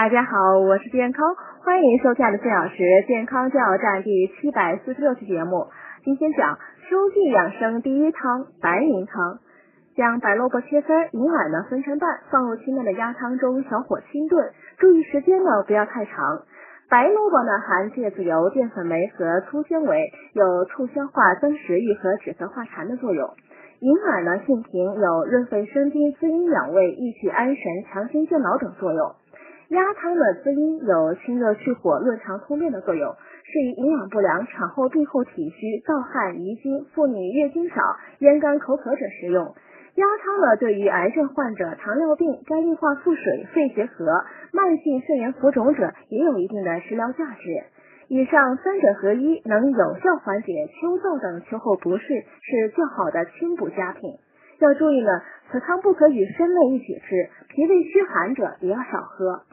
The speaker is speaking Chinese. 大家好，我是健康，欢迎收看的孙老师健康加油站第746期节目。今天讲秋季养生第一汤白银汤。将白萝卜切丝，银耳呢分成瓣，放入清淡的鸭汤中，小火清炖，注意时间呢不要太长。白萝卜呢含芥子油、淀粉酶和粗纤维，有促消化、增食欲和止咳化痰的作用。银耳呢性平，有润肺生津、滋阴养胃、益气安神、强身健脑等作用。鸭汤的滋阴，有清热去火、润肠通便的作用，适宜营养不良、产后病后体虚、盗汗、遗精、妇女月经少、咽干口渴者食用。鸭汤呢对于癌症患者、糖尿病、肝硬化腹水、肺结核、慢性肾炎浮肿者也有一定的食疗价值。以上三者合一，能有效缓解秋燥等秋后不适，是较好的清补佳品。要注意呢，此汤不可与参类一起吃，脾胃虚寒者也要少喝。